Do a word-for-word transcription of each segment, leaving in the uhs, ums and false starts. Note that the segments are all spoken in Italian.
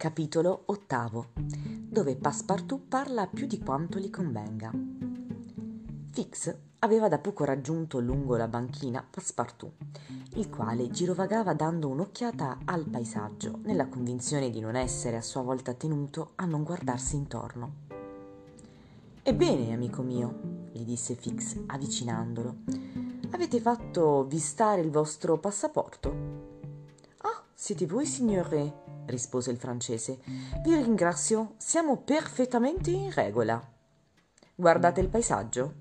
Capitolo ottavo, dove Passepartout parla più di quanto gli convenga. Fix aveva da poco raggiunto lungo la banchina Passepartout, il quale girovagava dando un'occhiata al paesaggio, nella convinzione di non essere a sua volta tenuto a non guardarsi intorno. «Ebbene, amico mio», gli disse Fix avvicinandolo, «avete fatto vistare il vostro passaporto?» «Ah, siete voi, signore», rispose il francese. «Vi ringrazio, siamo perfettamente in regola. Guardate il paesaggio?»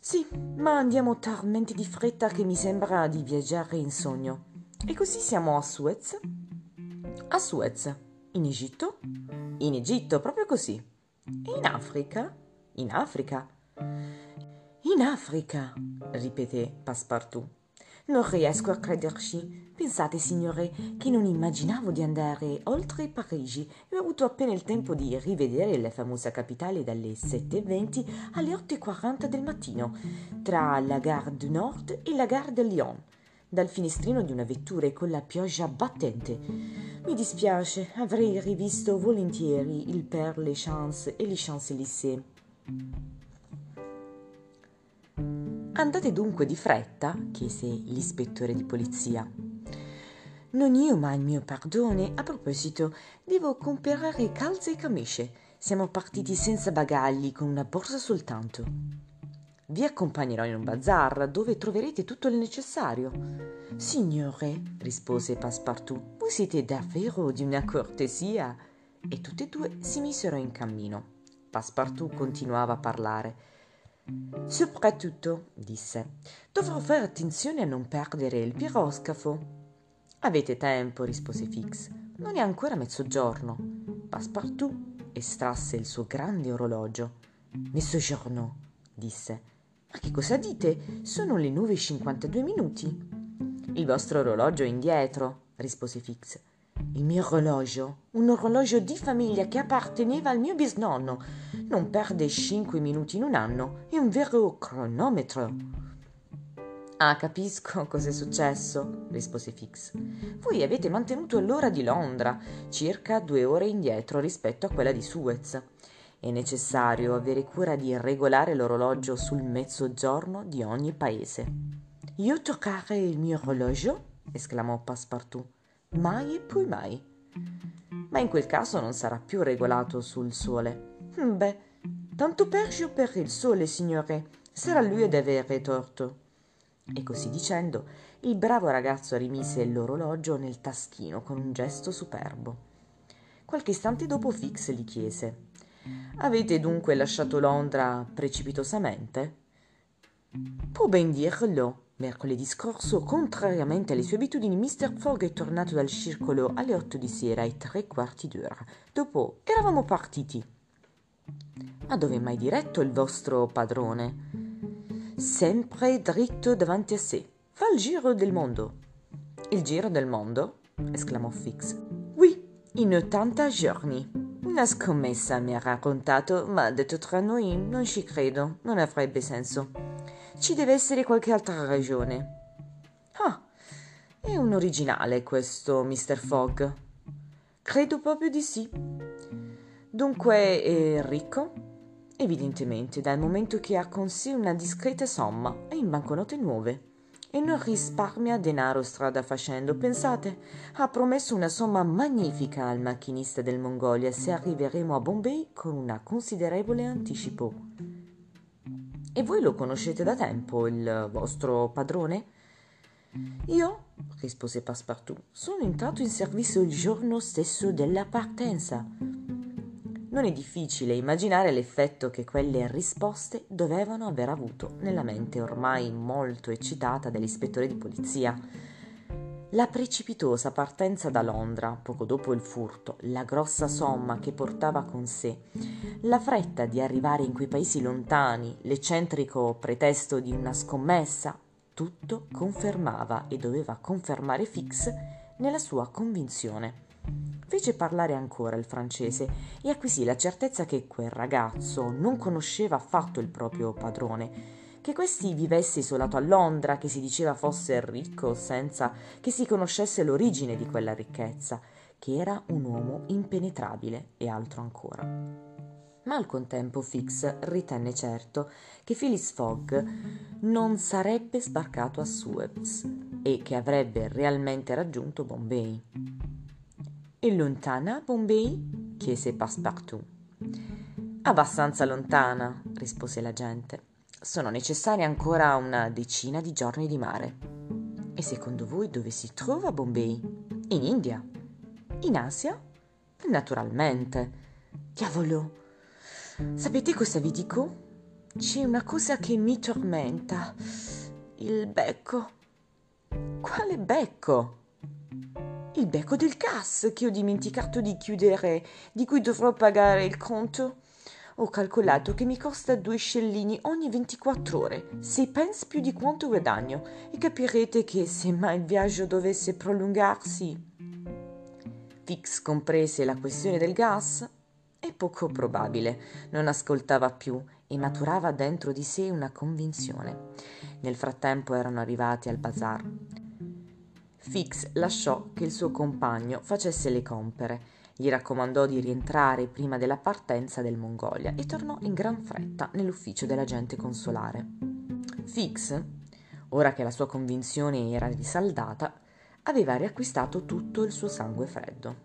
«Sì, ma andiamo talmente di fretta che mi sembra di viaggiare in sogno. E così siamo a Suez?» «A Suez? In Egitto?» «In Egitto, proprio così. E in Africa?» «In Africa?» «In Africa», ripeté Passepartout. «Non riesco a crederci. Pensate, signore, che non immaginavo di andare oltre Parigi e ho avuto appena il tempo di rivedere la famosa capitale dalle sette e venti alle otto e quaranta del mattino, tra la Gare du Nord e la Gare de Lyon, dal finestrino di una vettura e con la pioggia battente. Mi dispiace, avrei rivisto volentieri il Père Lachaise e i Champs-Élysées». «Andate dunque di fretta?» chiese l'ispettore di polizia. «Non io, ma il mio pardone. A proposito, devo comprare calze e camicie. Siamo partiti senza bagagli, con una borsa soltanto». «Vi accompagnerò in un bazar dove troverete tutto il necessario». «Signore», rispose Passepartout, «voi siete davvero di una cortesia». E tutti e due si misero in cammino. Passepartout continuava a parlare. «Soprattutto», disse, «dovrò fare attenzione a non perdere il piroscafo». «Avete tempo», rispose Fix, «non è ancora mezzogiorno». Passepartout estrasse il suo grande orologio. «Mezzogiorno», disse, «ma che cosa dite? Sono le nove e cinquantadue minuti». «Il vostro orologio è indietro», rispose Fix. «Il mio orologio, un orologio di famiglia che apparteneva al mio bisnonno, non perde cinque minuti in un anno, è un vero cronometro». «Ah, capisco cos'è successo», rispose Fix. «Voi avete mantenuto l'ora di Londra, circa due ore indietro rispetto a quella di Suez. È necessario avere cura di regolare l'orologio sul mezzogiorno di ogni paese». «Io toccare il mio orologio?» esclamò Passepartout. «Mai e poi mai». «Ma in quel caso non sarà più regolato sul sole». «Beh, tanto peggio per il sole, signore. Sarà lui ad avere torto». E così dicendo, il bravo ragazzo rimise l'orologio nel taschino con un gesto superbo. Qualche istante dopo Fix gli chiese: «Avete dunque lasciato Londra precipitosamente?» «Può ben dirlo. Mercoledì scorso, contrariamente alle sue abitudini, mister Fogg è tornato dal circolo alle otto di sera e tre quarti d'ora. Dopo eravamo partiti». «Ma dove è mai diretto il vostro padrone?» «Sempre dritto davanti a sé. Fa il giro del mondo». «Il giro del mondo?» esclamò Fix. «Oui, in ottanta giorni. Una scommessa mi ha raccontato, ma detto tra noi non ci credo, non avrebbe senso. Ci deve essere qualche altra ragione». «Ah, è un originale questo mister Fogg». «Credo proprio di sì». «Dunque è ricco?» «Evidentemente, dal momento che ha con sé una discreta somma e in banconote nuove. E non risparmia denaro strada facendo. Pensate, ha promesso una somma magnifica al macchinista del Mongolia se arriveremo a Bombay con un considerevole anticipo». «E voi lo conoscete da tempo, il vostro padrone?» «Io», rispose Passepartout, «sono entrato in servizio il giorno stesso della partenza». Non è difficile immaginare l'effetto che quelle risposte dovevano aver avuto nella mente ormai molto eccitata dell'ispettore di polizia. La precipitosa partenza da Londra, poco dopo il furto, la grossa somma che portava con sé, la fretta di arrivare in quei paesi lontani, l'eccentrico pretesto di una scommessa, tutto confermava e doveva confermare Fix nella sua convinzione. Fece parlare ancora il francese e acquisì la certezza che quel ragazzo non conosceva affatto il proprio padrone, che questi vivesse isolato a Londra, che si diceva fosse ricco senza che si conoscesse l'origine di quella ricchezza, che era un uomo impenetrabile e altro ancora. Ma al contempo Fix ritenne certo che Phileas Fogg non sarebbe sbarcato a Suez e che avrebbe realmente raggiunto Bombay. «E lontana Bombay?» chiese Passepartout. «Abbastanza lontana», rispose l'agente. «Sono necessari ancora una decina di giorni di mare». «E secondo voi dove si trova Bombay?» «In India». «In Asia?» «Naturalmente». «Diavolo! Sapete cosa vi dico? C'è una cosa che mi tormenta. Il becco». «Quale becco?» «Il becco del gas che ho dimenticato di chiudere, di cui dovrò pagare il conto. Ho calcolato che mi costa due scellini ogni ventiquattro ore, sei pence più di quanto guadagno, e capirete che se mai il viaggio dovesse prolungarsi». Fix comprese la questione del gas, è poco probabile, non ascoltava più e maturava dentro di sé una convinzione. Nel frattempo erano arrivati al bazar. Fix lasciò che il suo compagno facesse le compere. Gli raccomandò di rientrare prima della partenza del Mongolia e tornò in gran fretta nell'ufficio dell'agente consolare. Fix, ora che la sua convinzione era risaldata, aveva riacquistato tutto il suo sangue freddo.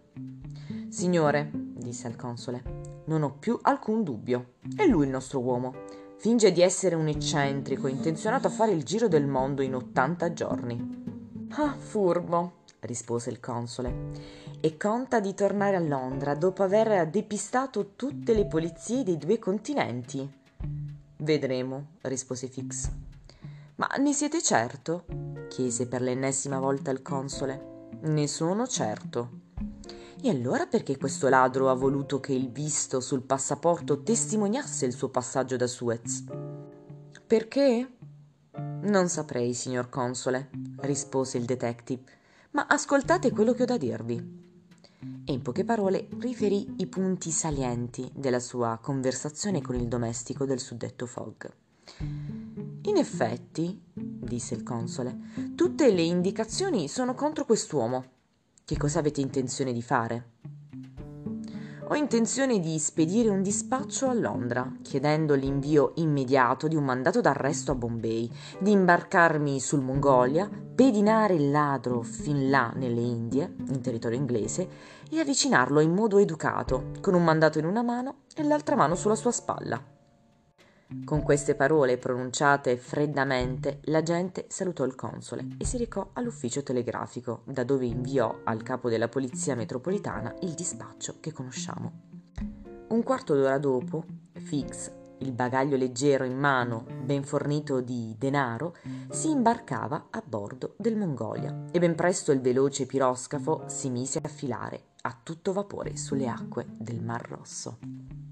«Signore», disse al console, «non ho più alcun dubbio. È lui il nostro uomo. Finge di essere un eccentrico intenzionato a fare il giro del mondo in ottanta giorni. «Ah, furbo», rispose il console, «e conta di tornare a Londra dopo aver depistato tutte le polizie dei due continenti». «Vedremo», rispose Fix. «Ma ne siete certo?» chiese per l'ennesima volta il console. «Ne sono certo». «E allora perché questo ladro ha voluto che il visto sul passaporto testimoniasse il suo passaggio da Suez?» «Perché?» «Non saprei, signor console», rispose il detective. «Ma ascoltate quello che ho da dirvi». E in poche parole riferì i punti salienti della sua conversazione con il domestico del suddetto Fogg. «In effetti», disse il console, «tutte le indicazioni sono contro quest'uomo. Che cosa avete intenzione di fare?» «Ho intenzione di spedire un dispaccio a Londra, chiedendo l'invio immediato di un mandato d'arresto a Bombay, di imbarcarmi sul Mongolia, pedinare il ladro fin là nelle Indie, in territorio inglese, e avvicinarlo in modo educato, con un mandato in una mano e l'altra mano sulla sua spalla». Con queste parole pronunciate freddamente, l'agente salutò il console e si recò all'ufficio telegrafico, da dove inviò al capo della polizia metropolitana il dispaccio che conosciamo. Un quarto d'ora dopo, Fix, il bagaglio leggero in mano, ben fornito di denaro, si imbarcava a bordo del Mongolia e ben presto il veloce piroscafo si mise a filare a tutto vapore sulle acque del Mar Rosso.